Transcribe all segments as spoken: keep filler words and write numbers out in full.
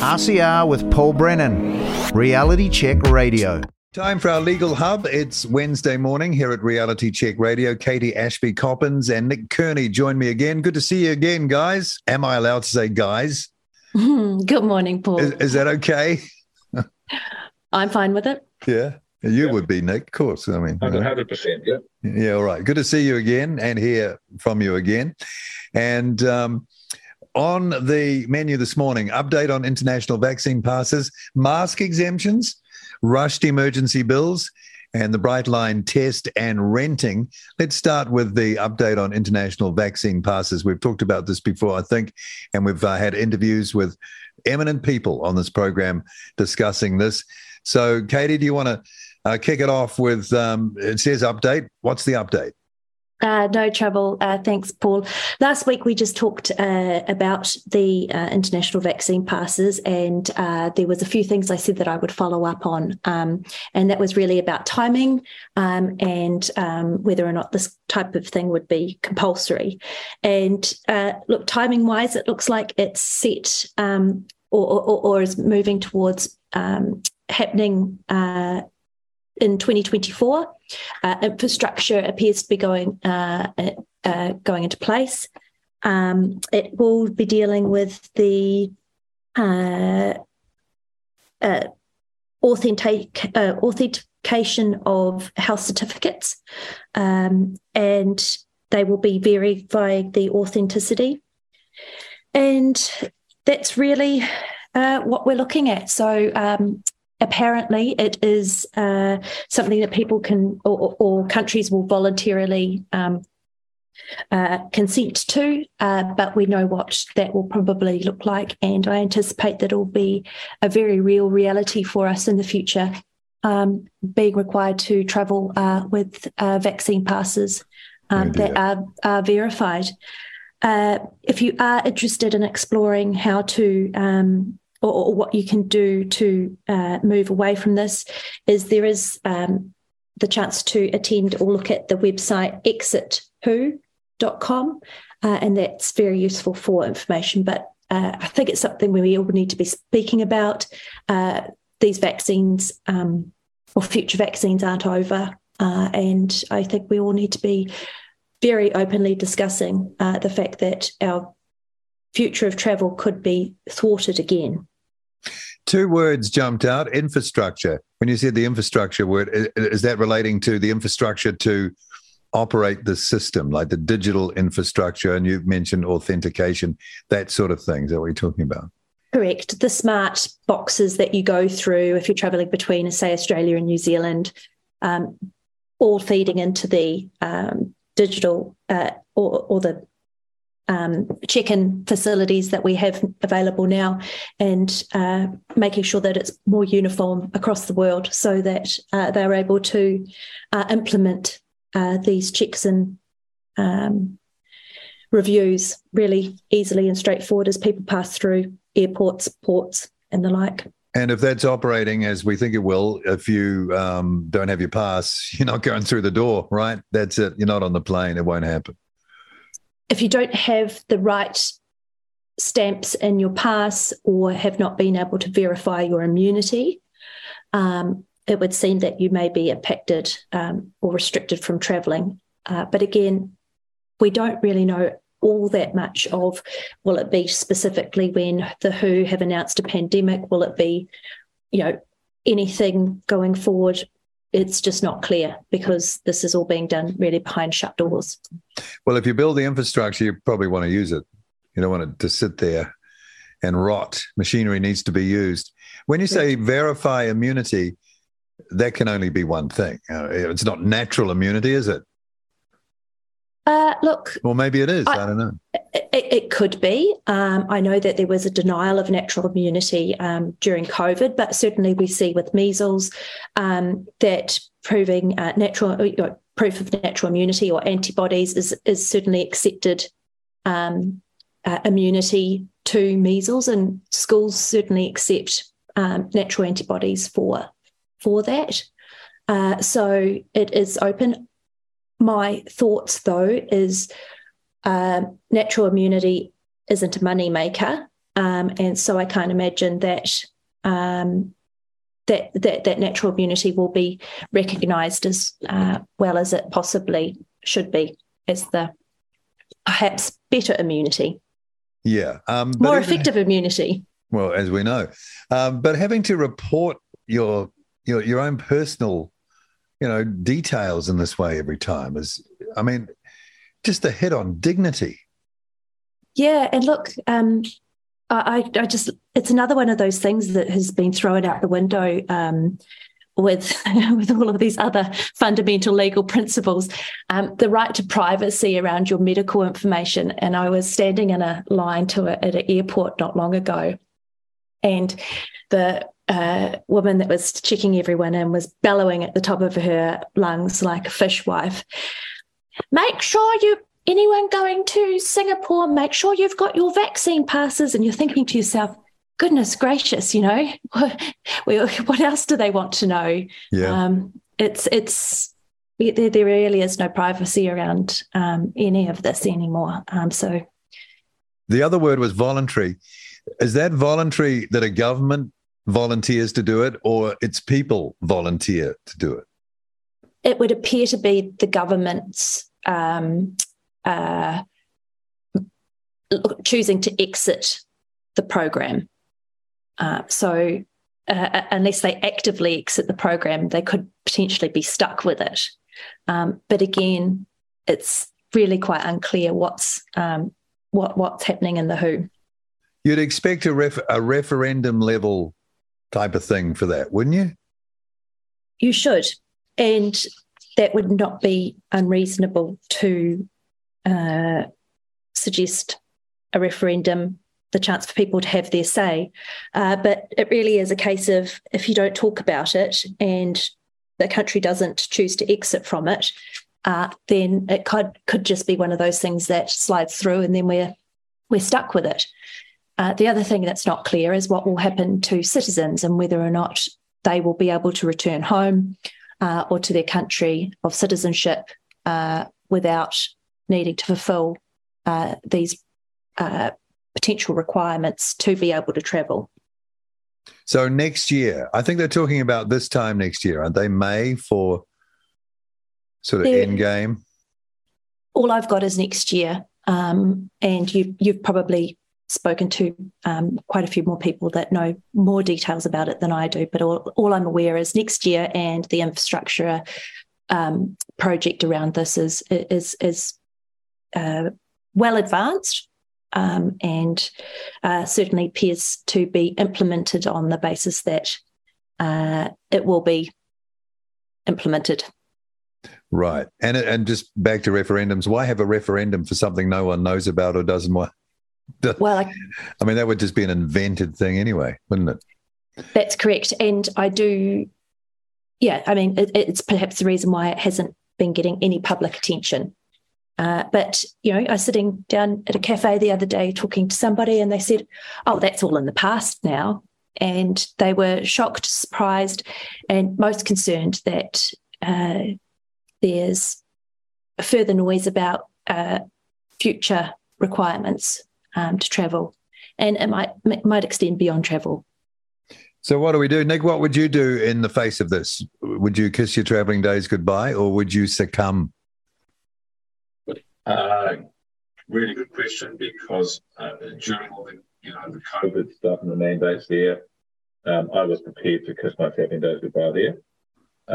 R C R with Paul Brennan, Reality Check Radio. Time for our Legal Hub. It's Wednesday morning here at Reality Check Radio. Katie Ashby-Koppens and Nick Kearney join me again. Good to see you again, guys. Am I allowed to say guys? Good morning, Paul. Is, is that okay? I'm fine with it. Yeah, you yeah. would be, Nick, of course. I mean, one hundred percent, yeah. Yeah, all right. Good to see you again and hear from you again. And um, on the menu this morning, update on international vaccine passes, mask exemptions, rushed emergency bills, and the Brightline test and renting. Let's start with the update on international vaccine passes. We've talked about this before, I think, and we've uh, had interviews with eminent people on this program discussing this. So, Katie, do you want to uh, kick it off with, um, it says update. What's the update? Uh, no trouble. Uh, thanks, Paul. Last week we just talked uh, about the uh, international vaccine passes, and uh, there was a few things I said that I would follow up on, um, and that was really about timing um, and um, whether or not this type of thing would be compulsory. And uh, look, timing-wise, it looks like it's set um, or, or, or is moving towards um, happening uh, in twenty twenty-four. Uh, infrastructure appears to be going uh, uh, going into place. Um, it will be dealing with the uh, uh, authentic, uh, authentication of health certificates, um, and they will be verifying the authenticity. And that's really uh, what we're looking at. So um, apparently, it is uh, something that people can, or, or countries will voluntarily um, uh, consent to, uh, but we know what that will probably look like, and I anticipate that it will be a very real reality for us in the future, um, being required to travel uh, with uh, vaccine passes um, that are, are verified. Uh, if you are interested in exploring how to um, Or, or what you can do to uh, move away from this, is there is um, the chance to attend or look at the website exit who dot com, uh, and that's very useful for information. But uh, I think it's something we all need to be speaking about. Uh, these vaccines um, or future vaccines aren't over, uh, and I think we all need to be very openly discussing uh, the fact that our future of travel could be thwarted again. Two words jumped out, infrastructure. When you said the infrastructure word, is that relating to the infrastructure to operate the system, like the digital infrastructure? And you've mentioned authentication, that sort of thing. Is that what you're talking about? Correct. The smart boxes that you go through if you're travelling between, say, Australia and New Zealand, um, all feeding into the um, digital uh, or, or the Um, check-in facilities that we have available now, and uh, making sure that it's more uniform across the world so that uh, they're able to uh, implement uh, these checks and um, reviews really easily and straightforward as people pass through airports, ports and the like. And if that's operating as we think it will, if you um, don't have your pass, you're not going through the door, right? That's it. You're not on the plane. It won't happen. If you don't have the right stamps in your pass or have not been able to verify your immunity, um, it would seem that you may be impacted um, or restricted from travelling. Uh, but again, we don't really know all that much of, will it be specifically when the W H O have announced a pandemic? Will it be, you know, anything going forward? It's just not clear because this is all being done really behind shut doors. Well, if you build the infrastructure, you probably want to use it. You don't want it to sit there and rot. Machinery needs to be used. When you say verify immunity, that can only be one thing. It's not natural immunity, is it? Uh, look, or maybe it is. I, I don't know. It, it could be. Um, I know that there was a denial of natural immunity um, during COVID, but certainly we see with measles um, that proving uh, natural you know, proof of natural immunity or antibodies is is certainly accepted um, uh, immunity to measles, and schools certainly accept um, natural antibodies for for that. Uh, so it is open. My thoughts, though, is uh, natural immunity isn't a moneymaker. Um, and so I can't imagine that, um, that that that natural immunity will be recognised as uh, well as it possibly should be, as the perhaps better immunity. Yeah. Um, but more effective ha- immunity. Well, as we know. Um, but having to report your, your your own personal, you know, details in this way every time is, I mean, just a hit on dignity. Yeah. And look, um, I, I just, it's another one of those things that has been thrown out the window um, with, with all of these other fundamental legal principles, um, the right to privacy around your medical information. And I was standing in a line to a, at an airport not long ago, and the uh, woman that was checking everyone in was bellowing at the top of her lungs like a fishwife, make sure you anyone going to Singapore, make sure you've got your vaccine passes. And you're thinking to yourself, goodness gracious, you know, what else do they want to know? Yeah. Um, it's, it's, there, there really is no privacy around um, any of this anymore. Um, so the other word was voluntary. Is that voluntary that a government volunteers to do it, or its people volunteer to do it? It would appear to be the government's, um, Uh, choosing to exit the program. Uh, so uh, unless they actively exit the program, they could potentially be stuck with it. Um, but again, it's really quite unclear what's um, what what's happening in the W H O. You'd expect a, ref- a referendum level type of thing for that, wouldn't you? You should, and that would not be unreasonable to Uh, suggest a referendum, the chance for people to have their say. Uh, but it really is a case of if you don't talk about it and the country doesn't choose to exit from it, uh, then it could could just be one of those things that slides through and then we're, we're stuck with it. Uh, the other thing that's not clear is what will happen to citizens and whether or not they will be able to return home uh, or to their country of citizenship uh, without needing to fulfil uh, these uh, potential requirements to be able to travel. So next year, I think they're talking about this time next year, aren't they? May for sort of they're, end game? All I've got is next year, um, and you, you've probably spoken to um, quite a few more people that know more details about it than I do, but all, all I'm aware is next year, and the infrastructure um, project around this is is is Uh, well advanced um, and uh, certainly appears to be implemented on the basis that uh, it will be implemented. Right. And and just back to referendums, why have a referendum for something no one knows about or doesn't want? Well, I, I mean, that would just be an invented thing anyway, wouldn't it? That's correct. And I do, yeah, I mean, it, it's perhaps the reason why it hasn't been getting any public attention. Uh, but, you know, I was sitting down at a cafe the other day talking to somebody and they said, oh, that's all in the past now. And they were shocked, surprised, and most concerned that uh, there's further noise about uh, future requirements um, to travel. And it might, it might extend beyond travel. So what do we do? Nick, what would you do in the face of this? Would you kiss your travelling days goodbye, or would you succumb? Uh, really good question, because uh, during all the, you know, the COVID stuff and the mandates there, um, I was prepared to kiss my travelling days goodbye there,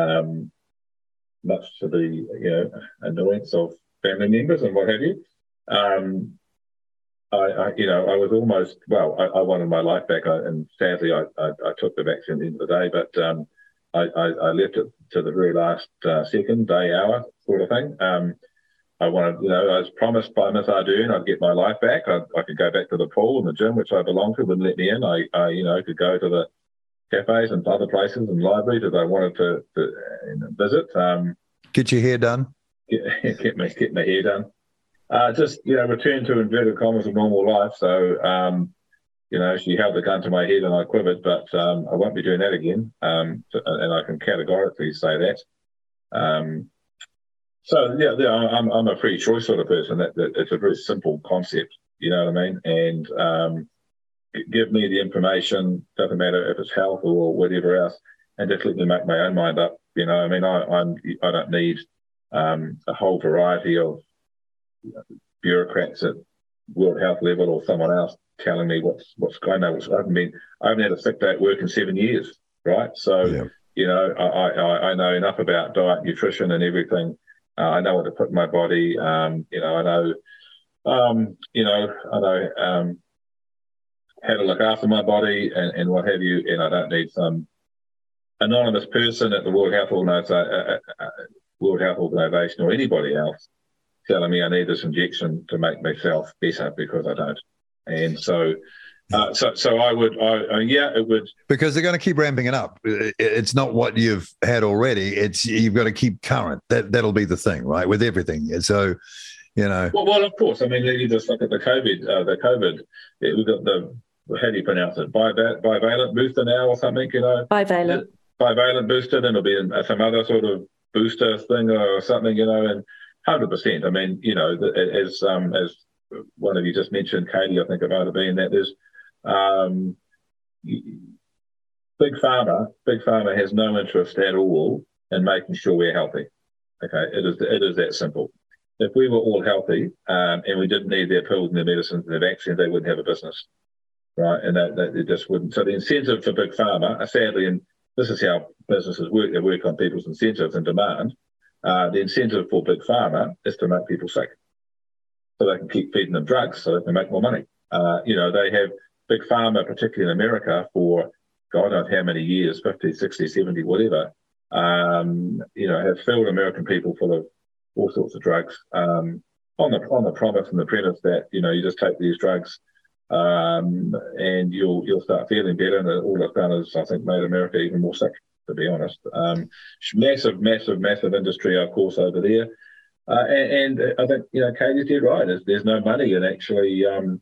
um, much to the, you know, annoyance of family members and what have you. Um, I, I, you know, I was almost, well, I, I wanted my life back, I, and sadly I, I, I took the vaccine at the end of the day, but um, I, I, I left it to the very last uh, second, day, hour sort of thing. Um, I wanted, you know, I was promised by Miz Ardern I'd get my life back. I, I could go back to the pool and the gym, which I belonged to, wouldn't let me in. I, I, you know, could go to the cafes and other places and libraries that I wanted to, to uh, visit. Um, get your hair done. Get, get, my, get my hair done. Uh, just, you know, return to inverted commas of normal life. So, um, you know, she held the gun to my head and I quivered, but um, I won't be doing that again. Um, to, and I can categorically say that. Um So, yeah, yeah, I'm I'm a free choice sort of person. That, that It's a very simple concept, you know what I mean? And um, give me the information, doesn't matter if it's health or whatever else, and just let me make my own mind up. You know, I mean, I I'm, I don't need um, a whole variety of you know, bureaucrats at World Health level or someone else telling me what's what's going on. What's, I haven't been, I haven't had a sick day at work in seven years, right? So, yeah. you know, I, I, I know enough about diet, nutrition, and everything. Uh, I know what to put in my body. Um, you know, I know, um, you know, I know um, how to look after my body and, and what have you. And I don't need some anonymous person at the World Health Organization, uh, uh, World Health Organization, or anybody else telling me I need this injection to make myself better, because I don't. And so, uh, so, so I would, I, uh, yeah, it would, because they're going to keep ramping it up. It's not what you've had already. It's you've got to keep current. That that'll be the thing, right, with everything. And so, you know, well, well, of course. I mean, you just look at the COVID, uh, the COVID. It, we've got the how do you pronounce it? Bival- bivalent booster now or something, you know? Bivalent. Bivalent booster, then it'll be some other sort of booster thing or something, you know, and one hundred percent. I mean, you know, as um, as one of you just mentioned, Katie, I think it might have been, that there's um, Big Pharma. Big Pharma has no interest at all in making sure we're healthy. Okay, it is it is that simple. If we were all healthy um, and we didn't need their pills and their medicines and their vaccines, they wouldn't have a business, right? And that, that they just wouldn't. So the incentive for Big Pharma, sadly, and this is how businesses work, they work on people's incentives and demand. Uh, the incentive for Big Pharma is to make people sick, so they can keep feeding them drugs, so they can make more money. Uh, you know, they have Big Pharma, particularly in America, for God knows how many years, fifty, sixty, seventy, whatever, um, you know, have filled American people full of all sorts of drugs um, on the on the promise and the premise that, you know, you just take these drugs um, and you'll you'll start feeling better. And all it's done is, I think, made America even more sick, to be honest. Um, massive, massive, massive industry, of course, over there. Uh, and, and I think, you know, Katie's dead right. There's, there's no money in actually um,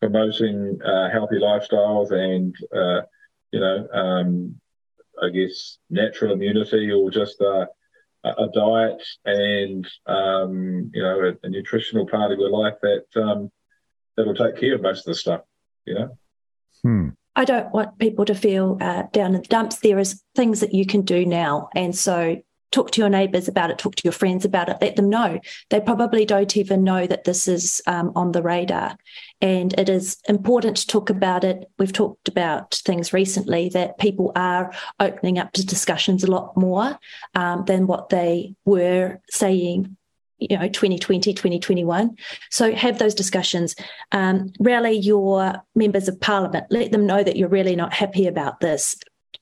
promoting uh, healthy lifestyles and, uh, you know, um, I guess natural immunity or just uh, a diet and, um, you know, a, a nutritional part of your life that um, that'll take care of most of the stuff, you know? Hmm. I don't want people to feel uh, down in the dumps. There is things that you can do now. And so talk to your neighbours about it, talk to your friends about it, let them know. They probably don't even know that this is um, on the radar. And it is important to talk about it. We've talked about things recently that people are opening up to discussions a lot more um, than what they were saying, you know, twenty twenty, twenty twenty-one. So have those discussions. Um, rally your members of parliament. Let them know that you're really not happy about this.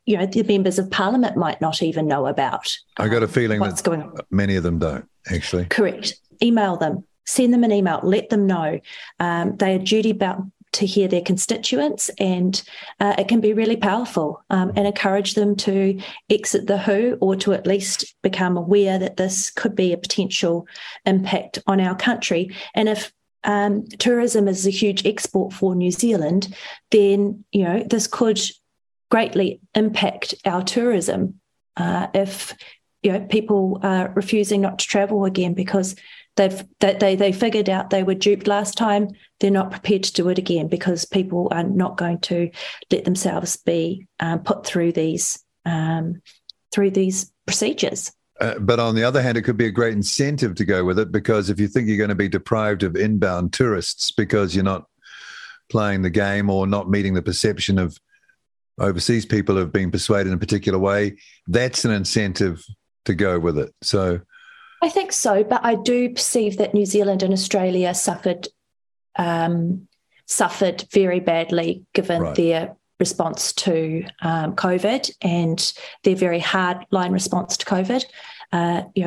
You know, the members of parliament might not even know about. Um, I got a feeling what's that going on. Many of them don't, actually. Correct. Email them. Send them an email. Let them know. Um, they are duty bound to hear their constituents, and uh, it can be really powerful, um, and encourage them to exit the W H O or to at least become aware that this could be a potential impact on our country. And if um, tourism is a huge export for New Zealand, then, you know, this could greatly impact our tourism uh, if, you know, people are refusing not to travel again because They've, they, they they figured out they were duped last time. They're not prepared to do it again because people are not going to let themselves be um, put through these um, through these procedures. Uh, but on the other hand, it could be a great incentive to go with it, because if you think you're going to be deprived of inbound tourists because you're not playing the game or not meeting the perception of overseas people who have been persuaded in a particular way, that's an incentive to go with it. So. I think so, but I do perceive that New Zealand and Australia suffered um, suffered very badly given right. their response to um, COVID and their very hard line response to COVID. Uh, you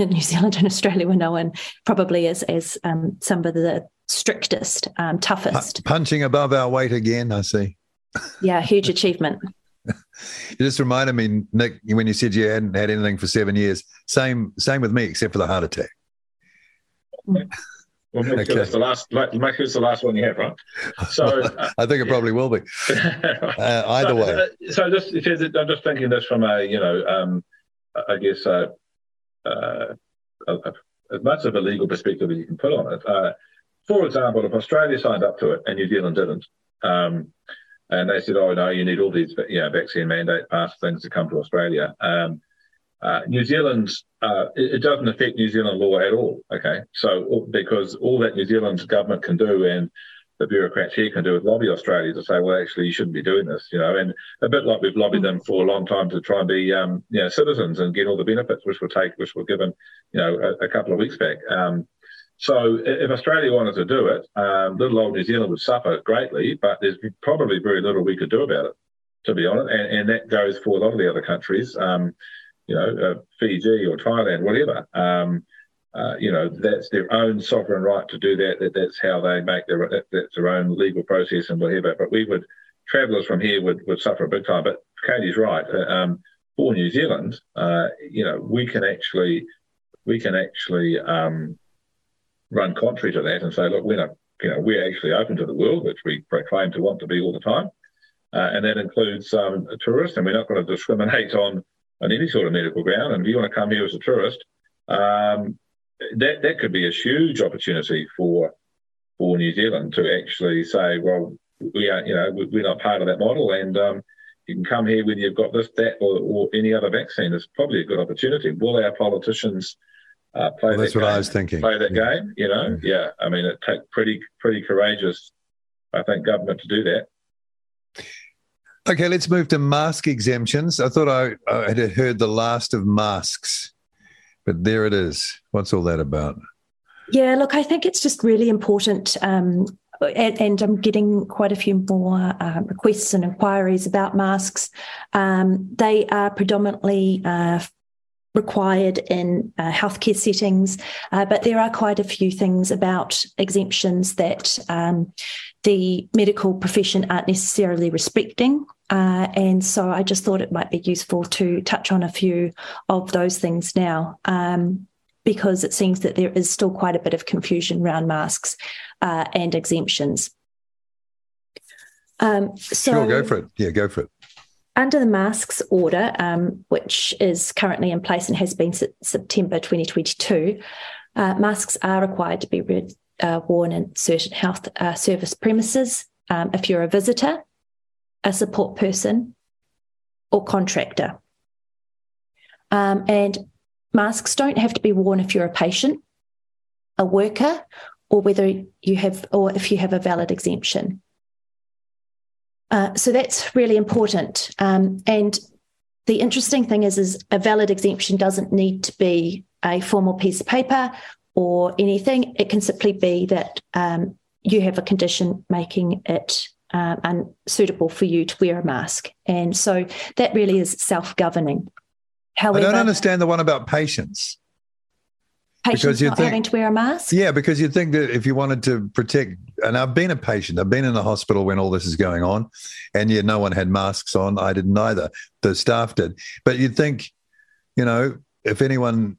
know, New Zealand and Australia were known probably as as um, some of the strictest, um, toughest. P- punching above our weight again, I see. Yeah, huge achievement. It just reminded me, Nick, when you said you hadn't had anything for seven years, same same with me, except for the heart attack. Well, make sure okay. it's the last, like, make sure it's the last one you have, right? So I think it probably yeah. will be. Uh, either so, way. So just, I'm just thinking this from a, you know, um, I guess uh, uh, as much of a legal perspective as you can put on it. Uh, for example, if Australia signed up to it and New Zealand didn't, Um, and they said, oh, no, you need all these you know, vaccine mandate pass things to come to Australia. Um, uh, New Zealand, uh, it, it doesn't affect New Zealand law at all, okay? So because all that New Zealand government can do and the bureaucrats here can do is lobby Australia to say, well, actually, you shouldn't be doing this, you know, and a bit like we've lobbied them for a long time to try and be, um, you know, citizens and get all the benefits which were take, which were given, you know, a, a couple of weeks back. Um, so if Australia wanted to do it, um, little old New Zealand would suffer greatly, but there's probably very little we could do about it, to be honest, and, and that goes for a lot of the other countries, um, you know, uh, Fiji or Thailand, whatever. Um, Uh, you know, that's their own sovereign right to do that. that that's how they make their, that, that's their own legal process and whatever. But we would, travellers from here would, would suffer a big time. But Katie's right. Um, for New Zealand, uh, you know, we can actually, we can actually um, run contrary to that and say, look, we're not, you know, we're actually open to the world, which we proclaim to want to be all the time. Uh, and that includes um, tourists, and we're not going to discriminate on, on any sort of medical ground. And if you want to come here as a tourist, um, That that could be a huge opportunity for for New Zealand to actually say, well, we are, you know, we're not part of that model, and um, you can come here whether you've got this, that, or, or any other vaccine. It's probably a good opportunity. Will our politicians uh, play well, that? That's game, what I was thinking. Play that yeah. game, you know? Yeah. yeah. I mean, it takes pretty pretty courageous, I think, government to do that. Okay, let's move to mask exemptions. I thought I, I had heard the last of masks. But there it is. What's all that about? Yeah, look, I think it's just really important, um, and, and I'm getting quite a few more uh, requests and inquiries about masks. Um, they are predominantly uh, required in uh, healthcare settings, uh, but there are quite a few things about exemptions that um, the medical profession aren't necessarily respecting. Uh, and so I just thought it might be useful to touch on a few of those things now, um, because it seems that there is still quite a bit of confusion around masks uh, and exemptions. Um, so sure, go for it. Yeah, go for it. Under the masks order, um, which is currently in place and has been since September twenty twenty-two, uh, masks are required to be read, uh, worn in certain health uh, service premises um, if you're a visitor, a support person, or contractor. Um, and masks don't have to be worn if you're a patient, a worker, or whether you have, or if you have a valid exemption. Uh, so that's really important. Um, and the interesting thing is, is a valid exemption doesn't need to be a formal piece of paper or anything. It can simply be that um, you have a condition making it Um, unsuitable for you to wear a mask. And so that really is self-governing. However, I don't understand the one about patients. Patients not think, having to wear a mask? Yeah, because you'd think that if you wanted to protect, and I've been a patient, I've been in the hospital when all this is going on, and yeah, no one had masks on. I didn't either. The staff did. But you'd think, you know, if anyone,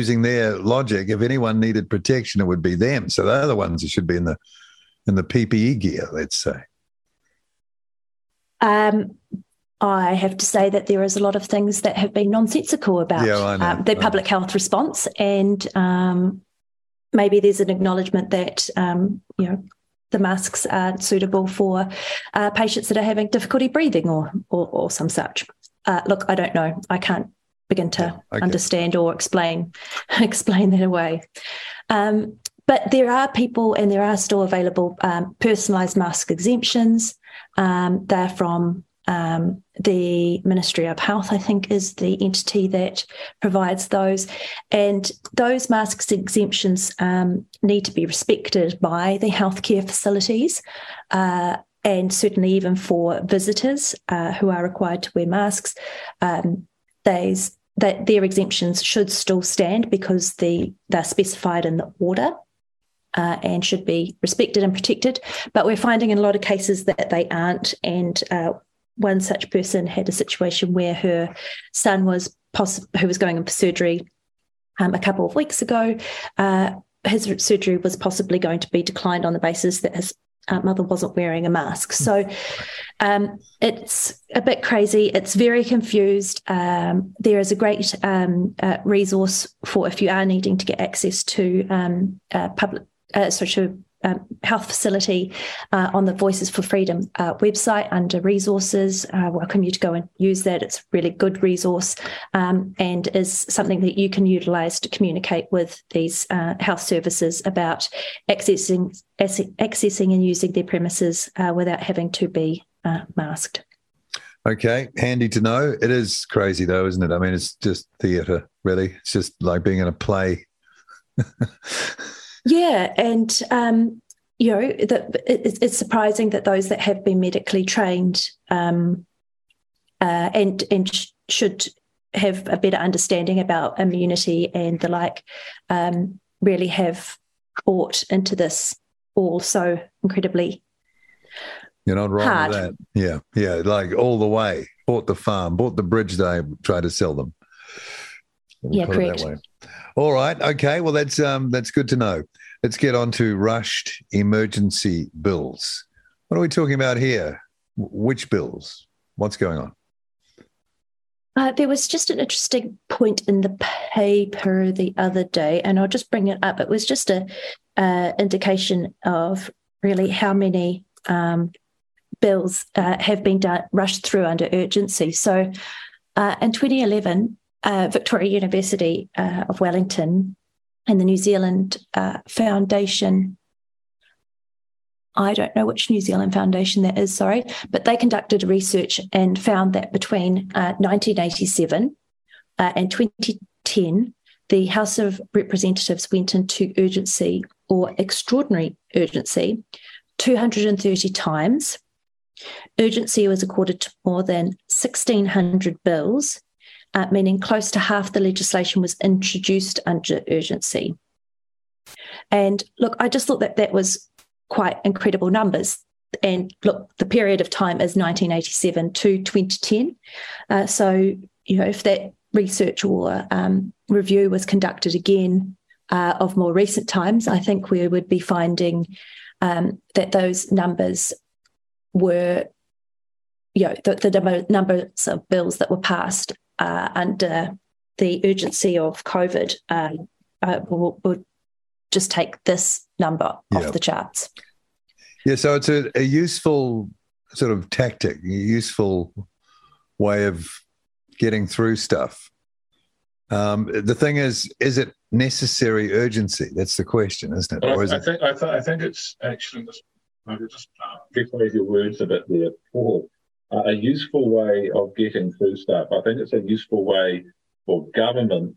using their logic, if anyone needed protection, it would be them. So they're the ones who should be in the in the P P E gear, let's say. Um, I have to say that there is a lot of things that have been nonsensical about yeah, I know, um, the I public know. health response, and um, maybe there's an acknowledgement that um, you know the masks aren't suitable for uh, patients that are having difficulty breathing or or, or some such. Uh, look, I don't know. I can't begin to yeah, okay. understand or explain explain that away. Um, but there are people, and there are still available um, personalised mask exemptions. Um, they're from um, the Ministry of Health, I think, is the entity that provides those. And those masks exemptions um, need to be respected by the healthcare facilities uh, and certainly even for visitors uh, who are required to wear masks. Um, they's, that their exemptions should still stand because the, they're specified in the order. Uh, and should be respected and protected. But we're finding in a lot of cases that they aren't. And uh, one such person had a situation where her son was poss- who was going in for surgery um, a couple of weeks ago. Uh, his surgery was possibly going to be declined on the basis that his uh, mother wasn't wearing a mask. So um, it's a bit crazy. It's very confused. Um, there is a great um, uh, resource for if you are needing to get access to um, uh, public Uh, so to um, health facility uh, on the Voices for Freedom uh, website under resources. I uh, welcome you to go and use that. It's a really good resource um, and is something that you can utilise to communicate with these uh, health services about accessing, accessing and using their premises uh, without having to be uh, masked. Okay, handy to know. It is crazy though, isn't it? I mean, it's just theatre, really. It's just like being in a play. Yeah, and, um, you know, the, it, it's surprising that those that have been medically trained um, uh, and, and sh- should have a better understanding about immunity and the like um, really have bought into this all so incredibly. You're not wrong hard. With that. Yeah, yeah, like all the way. Bought the farm, bought the bridge they try to sell them. Yeah, correct. All right, okay, well, that's um, that's good to know. Let's get on to rushed emergency bills. What are we talking about here? Which bills? What's going on? Uh, there was just an interesting point in the paper the other day, and I'll just bring it up. It was just an uh, indication of really how many um bills uh, have been done, rushed through under urgency. So uh, in twenty eleven, uh, Victoria University uh, of Wellington and the New Zealand uh, Foundation, I don't know which New Zealand Foundation that is, sorry, but they conducted research and found that between uh, nineteen eighty-seven uh, and twenty ten, the House of Representatives went into urgency or extraordinary urgency two hundred thirty times. Urgency was accorded to more than sixteen hundred bills, uh, meaning close to half the legislation was introduced under urgency. And look, I just thought that that was quite incredible numbers. And look, the period of time is nineteen eighty-seven to twenty ten. Uh, so, you know, if that research or um, review was conducted again uh, of more recent times, I think we would be finding um, that those numbers were, you know, the, the numbers of bills that were passed uh, under the urgency of COVID uh, uh, will, will just take this number yeah. off the charts. Yeah, so it's a, a useful sort of tactic, a useful way of getting through stuff. Um, the thing is, is it necessary urgency? That's the question, isn't it? Or is I, I, think, I, th- I think it's actually... I would just rephrase your words a bit there, Paul. Uh, a useful way of getting through stuff. I think it's a useful way for government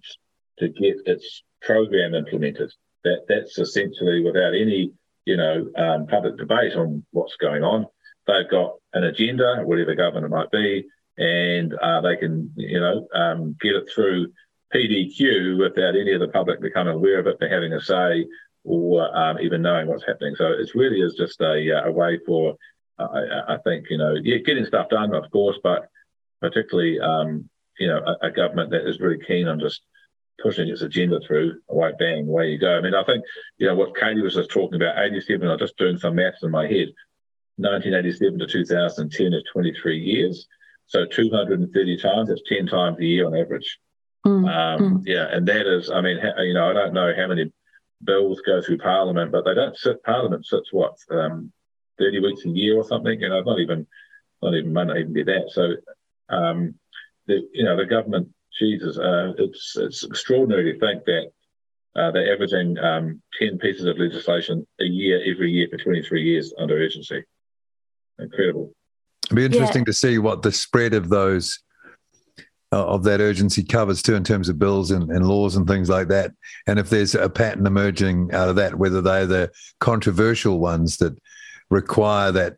to get its program implemented. That that's essentially without any, you know, um, public debate on what's going on. They've got an agenda, whatever government it might be, and uh, they can, you know, um, get it through P D Q without any of the public becoming aware of it, but having a say, or um, even knowing what's happening. So it really is just a, a way for, uh, I, I think, you know, yeah, getting stuff done, of course, but particularly, um, you know, a, a government that is really keen on just pushing its agenda through, away, bang, away you go. I mean, I think, you know, what Katie was just talking about, eighty-seven, I'm just doing some maths in my head, nineteen eighty-seven to two thousand ten is twenty-three years. So two hundred thirty times, that's ten times a year on average. Mm, um, mm. Yeah, and that is, I mean, ha- you know, I don't know how many bills go through Parliament, but they don't sit. Parliament sits what um, thirty weeks a year or something. You know, not even, not even might not even be that. So, um, the, you know, the government, Jesus, uh, it's it's extraordinary to think that uh, they're averaging um, ten pieces of legislation a year every year for twenty-three years under urgency. Incredible. It'd be interesting yeah. to see what the spread of those. Of that urgency covers too in terms of bills and, and laws and things like that, and if there's a pattern emerging out of that, whether they're the controversial ones that require that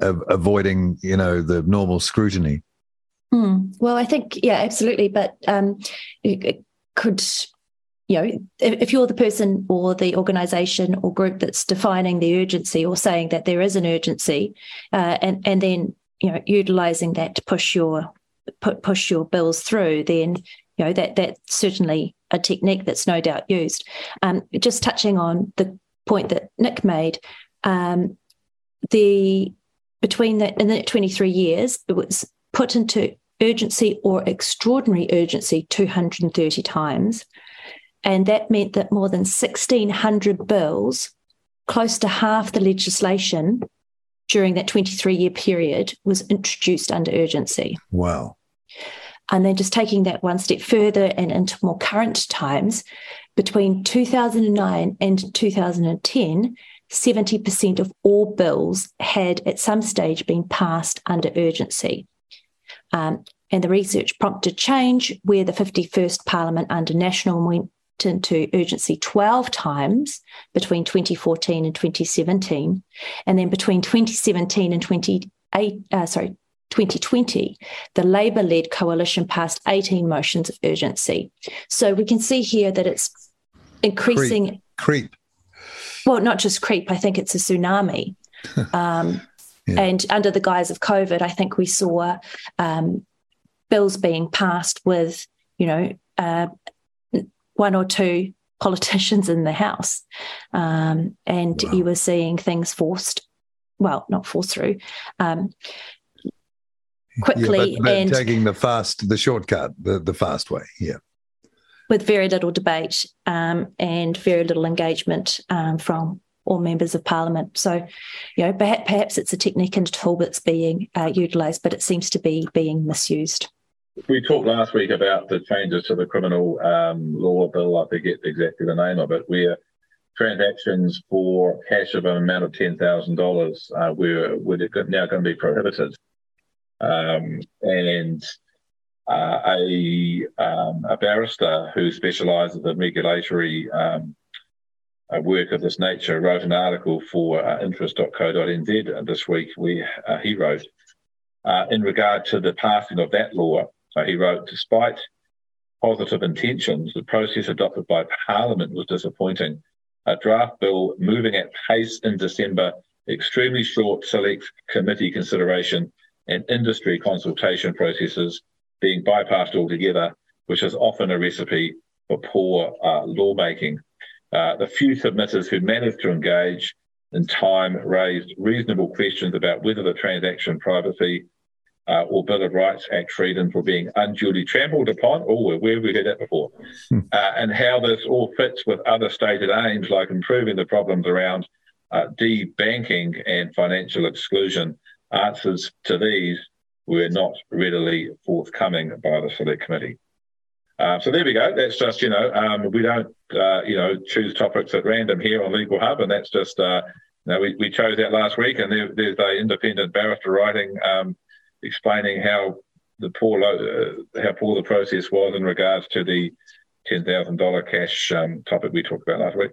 uh, avoiding, you know, the normal scrutiny. Mm. Well, I think, yeah, absolutely, but um, it could, you know, if you're the person or the organisation or group that's defining the urgency or saying that there is an urgency, uh, and and then, you know, utilising that to push your Put, push your bills through, then, you know, that that's certainly a technique that's no doubt used. Um, just touching on the point that Nick made, um, the between the in the twenty-three years, it was put into urgency or extraordinary urgency two hundred thirty times, and that meant that more than sixteen hundred bills close to half the legislation during that twenty-three year period was introduced under urgency. Wow. And then just taking that one step further and into more current times, between two thousand nine and two thousand ten, seventy percent of all bills had at some stage been passed under urgency. Um, and the research prompted change where the fifty-first Parliament under national went into urgency twelve times between twenty fourteen and twenty seventeen. And then between twenty seventeen and twenty eight, uh, sorry, twenty twenty, the Labour-led coalition passed eighteen motions of urgency. So we can see here that it's increasing. Creep. creep. Well, not just creep. I think it's a tsunami. Um, yeah. And under the guise of COVID, I think we saw um, bills being passed with, you know, uh, one or two politicians in the House. Um, and wow. You were seeing things forced, well, not forced through, um, quickly yeah, but, but and taking the fast, the shortcut, the, the fast way, yeah. With very little debate um, and very little engagement um, from all members of Parliament. So, you know, perhaps, perhaps it's a technique and a tool that's being uh, utilised, but it seems to be being misused. We talked last week about the changes to the criminal um, law bill, I forget exactly the name of it, where transactions for cash of an amount of ten thousand dollars uh, were, were now going to be prohibited. Um, and uh, a, um, a barrister who specialises in regulatory um, work of this nature wrote an article for uh, interest dot co dot n z this week where uh, he wrote, uh, in regard to the passing of that law, uh, he wrote, despite positive intentions, the process adopted by Parliament was disappointing. A draft bill moving at pace in December, extremely short select committee consideration, and industry consultation processes being bypassed altogether, which is often a recipe for poor uh, lawmaking. Uh, the few submitters who managed to engage in time raised reasonable questions about whether the Transaction Privacy uh, or Bill of Rights Act freedoms were being unduly trampled upon. Oh, where have we heard that before? Hmm. Uh, and how this all fits with other stated aims like improving the problems around uh, de-banking and financial exclusion. Answers to these were not readily forthcoming by the Select Committee. Uh, so there we go. That's just, you know, um, we don't, uh, you know, choose topics at random here on Legal Hub, and that's just, uh, you know, we, we chose that last week, and there, there's an independent barrister writing um, explaining how the poor, uh, how poor the process was in regards to the ten thousand dollars cash um, topic we talked about last week.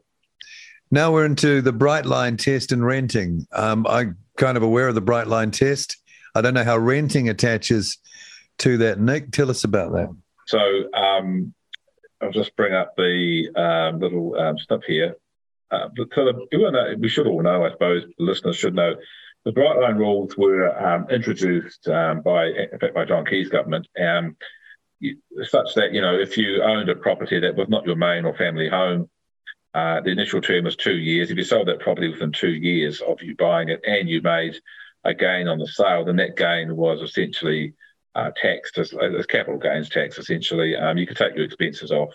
Now we're into the Brightline test and renting. Um, I'm kind of aware of the Brightline test. I don't know how renting attaches to that. Nick, tell us about that. So um, I'll just bring up the um, little um, snip here. Uh, so the, we should all know, I suppose, listeners should know, the Brightline rules were um, introduced um, by, in fact, by John Key's government, um, such that, you know, if you owned a property that was not your main or family home, Uh, the initial term was two years. If you sold that property within two years of you buying it and you made a gain on the sale, then that gain was essentially uh, taxed as, as capital gains tax, essentially. Um, you could take your expenses off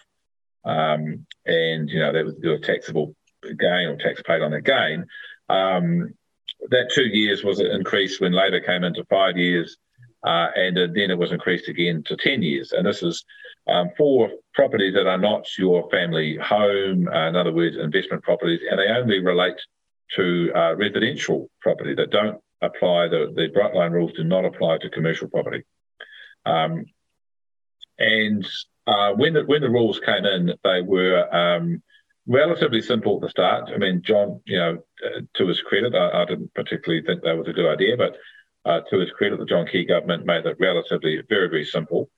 um, and, you know, there was a taxable gain or tax paid on that gain. Um, that two years was increased when Labour came into five years uh, and then it was increased again to ten years. And this is... Um, for properties that are not your family home, uh, in other words, investment properties, and they only relate to uh, residential property. They don't apply, the, the Brightline rules do not apply to commercial property. Um, and uh, when, the, when the rules came in, they were um, relatively simple at the start. I mean, John, you know, uh, to his credit, I, I didn't particularly think that was a good idea, but uh, to his credit, the John Key government made it relatively very, very simple.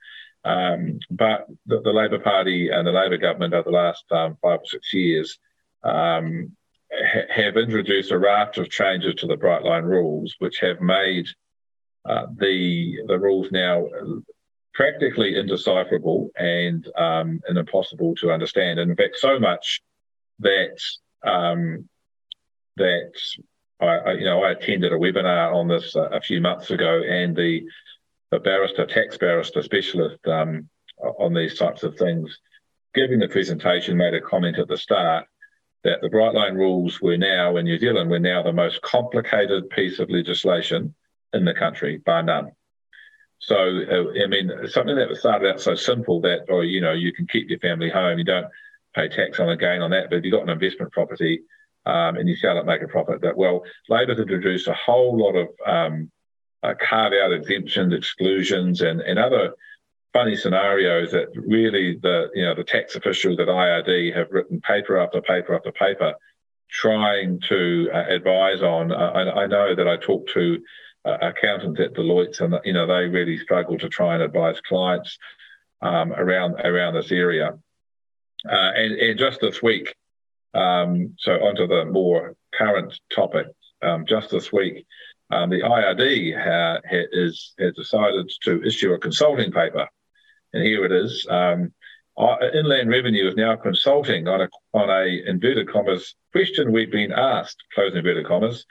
Um, but the, the Labour Party and the Labour government over the last um, five or six years um, ha- have introduced a raft of changes to the Brightline rules, which have made uh, the the rules now practically indecipherable and, um, and impossible to understand. And in fact, so much that um, that I, I you know I attended a webinar on this a, a few months ago, and the a barrister, tax barrister specialist um, on these types of things, giving the presentation, made a comment at the start that the Brightline rules were now, in New Zealand, were now the most complicated piece of legislation in the country, bar none. So, uh, I mean, something that started out so simple that, or, you know, you can keep your family home, you don't pay tax on the gain on that, but if you've got an investment property um, and you sell it, make a profit. But, well, Labor's introduced a whole lot of um, uh, carve-out exemptions, exclusions, and, and other funny scenarios that really the, you know, the tax officials at I R D have written paper after paper after paper trying to uh, advise on. Uh, I, I know that I talked to uh, accountants at Deloitte, and, you know, they really struggle to try and advise clients um, around around this area. Uh, and, and just this week, um, so onto the more current topic, um, just this week, um, the I R D ha, ha, is, has decided to issue a consulting paper. And here it is. Um, Inland Revenue is now consulting on a, on a, inverted commas, question we've been asked, close inverted commas,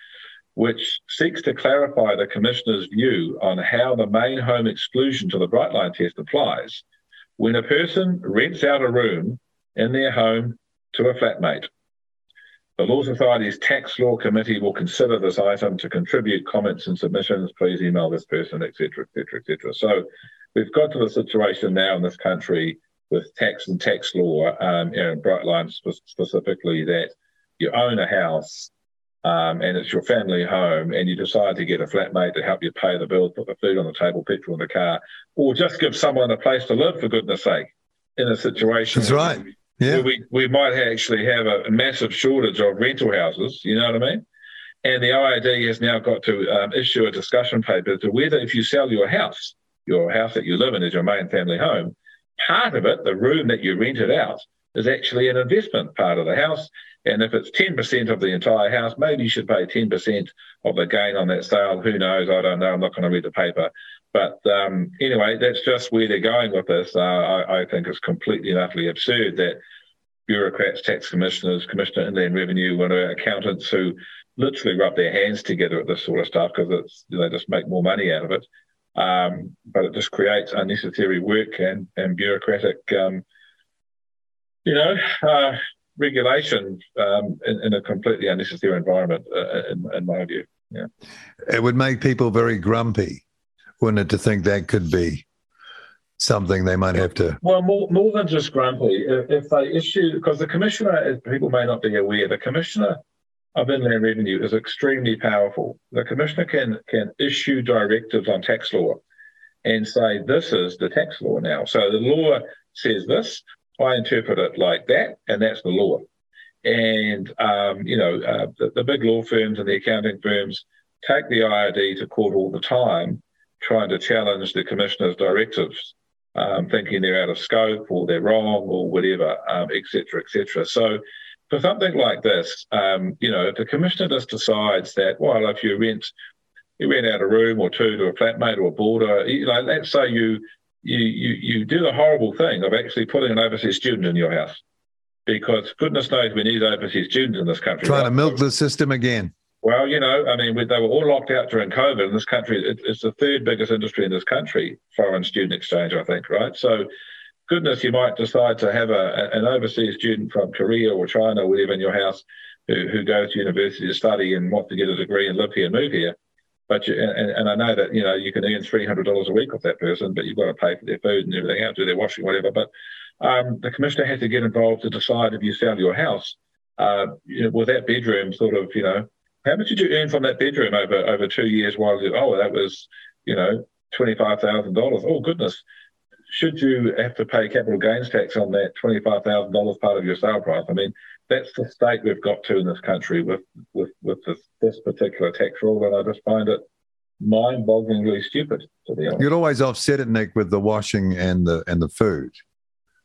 which seeks to clarify the Commissioner's view on how the main home exclusion to the Brightline test applies when a person rents out a room in their home to a flatmate. The Law Society's Tax Law Committee will consider this item. To contribute comments and submissions, please email this person, et cetera, et cetera, et cetera. So we've got to the situation now in this country with tax and tax law, um, and Brightline spe- specifically, that you own a house um, and it's your family home, and you decide to get a flatmate to help you pay the bills, put the food on the table, petrol in the car, or just give someone a place to live, for goodness sake, in a situation. That's right. Yeah. Where we, we might actually have a massive shortage of rental houses, you know what I mean? And the I R D has now got to um, issue a discussion paper to whether, if you sell your house, your house that you live in is your main family home, part of it, the room that you rented out, is actually an investment part of the house. And if it's ten percent of the entire house, maybe you should pay ten percent of the gain on that sale. Who knows? I don't know. I'm not going to read the paper. But um, anyway, that's just where they're going with this. Uh, I, I think it's completely and utterly absurd that bureaucrats, tax commissioners, Commissioner Inland Revenue, and accountants who literally rub their hands together at this sort of stuff because it's, you know, they just make more money out of it. Um, but it just creates unnecessary work and, and bureaucratic, um, you know, uh, regulation um, in, in a completely unnecessary environment, uh, in, in my view. Yeah, it would make people very grumpy, wouldn't it, to think that could be something they might have to... Well, more, more than just grumpy. If, if they issue... Because the Commissioner, as people may not be aware, the Commissioner of Inland Revenue is extremely powerful. The Commissioner can, can issue directives on tax law and say, this is the tax law now. So the law says this, I interpret it like that, and that's the law. And, um, you know, uh, the, the big law firms and the accounting firms take the I R D to court all the time, trying to challenge the Commissioner's directives, um, thinking they're out of scope or they're wrong or whatever, um, et cetera, et cetera. So for something like this, um, you know, if the Commissioner just decides that, well, if you rent you rent out a room or two to a flatmate or a boarder, you know, let's say you you you you do the horrible thing of actually putting an overseas student in your house, because goodness knows we need overseas students in this country. Trying right? to milk the system again. Well, you know, I mean, they were all locked out during COVID in this country. It, it's the third biggest industry in this country, foreign student exchange, I think, right? So, goodness, you might decide to have a, an overseas student from Korea or China or whatever in your house who, who goes to university to study and wants to get a degree and live here and move here. But you, and, and I know that, you know, you can earn three hundred dollars a week off that person, but you've got to pay for their food and everything else, do their washing, whatever. But um, the Commissioner had to get involved to decide if you sell your house, uh, you know, with that bedroom sort of, you know, how much did you earn from that bedroom over, over two years while you, oh, that was, you know, twenty-five thousand dollars. Oh, goodness. Should you have to pay capital gains tax on that twenty-five thousand dollars part of your sale price? I mean, that's the state we've got to in this country with, with, with this, this particular tax rule, and I just find it mind-bogglingly stupid, to be honest. You'd always offset it, Nick, with the washing and the and the food.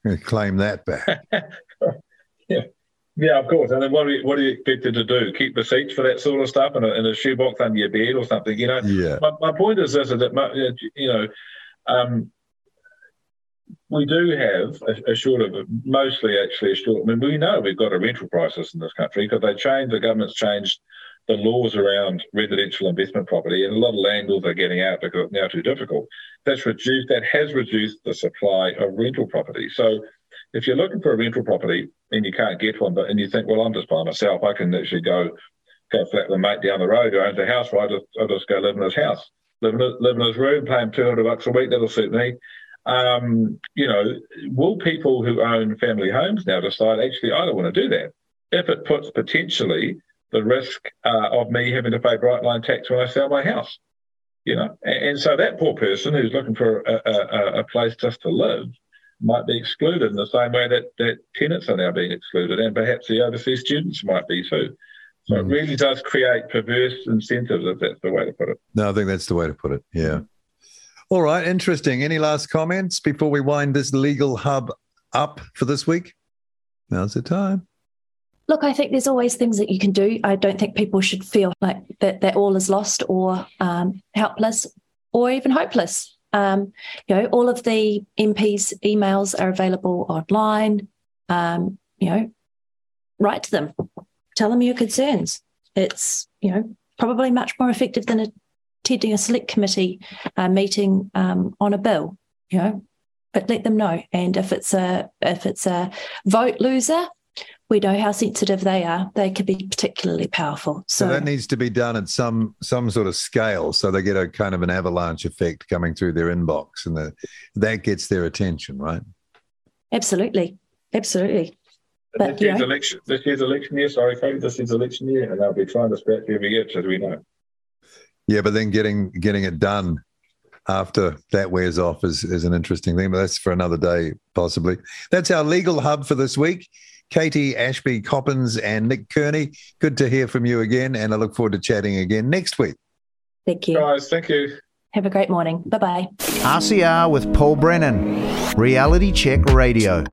You'd claim that back. Yeah. Yeah, of course. And then what are, you, what are you expected to do? Keep receipts for that sort of stuff in a, in a shoebox under your bed or something, you know? Yeah. My, my point is this, is that, you know, um, we do have a, a short of, mostly actually a short, I mean, we know we've got a rental crisis in this country because they changed, the government's changed the laws around residential investment property, and a lot of landlords are getting out because it's now too difficult. That's reduced, that has reduced the supply of rental property. So if you're looking for a rental property and you can't get one, but and you think, well, I'm just by myself. I can actually go go flat with a mate down the road who owns a house, right? I'll just, I'll just go live in his house, live in his, live in his room, pay him two hundred bucks a week. That'll suit me. Um, you know, will people who own family homes now decide, actually, I don't want to do that if it puts potentially the risk uh, of me having to pay Brightline tax when I sell my house? You know, and, and so that poor person who's looking for a, a, a place just to live might be excluded in the same way that, that tenants are now being excluded, and perhaps the overseas students might be too. So mm. it really does create perverse incentives, if that's the way to put it. No, I think that's the way to put it, yeah. All right, interesting. Any last comments before we wind this Legal Hub up for this week? Now's the time. Look, I think there's always things that you can do. I don't think people should feel like that, that all is lost or um, helpless or even hopeless. Um, you know, all of the M Ps' emails are available online. Um, you know, write to them. Tell them your concerns. It's, you know, probably much more effective than attending a select committee uh, meeting um, on a bill, you know, but let them know. And if it's a if it's a vote loser, we know how sensitive they are. They could be particularly powerful. So, so that needs to be done at some some sort of scale, so they get a kind of an avalanche effect coming through their inbox, and the, that gets their attention, right? Absolutely, absolutely. But, this, year's know, election, this year's election year, sorry, Katie, this year's election year, and they'll be trying to scratch every itch, as we know. Yeah, but then getting getting it done after that wears off is, is an interesting thing, but that's for another day, possibly. That's our Legal Hub for this week. Katie Ashby-Koppens and Nick Kearney, good to hear from you again, and I look forward to chatting again next week. Thank you. Guys, thank you. Have a great morning. Bye-bye. R C R with Paul Brennan, Reality Check Radio.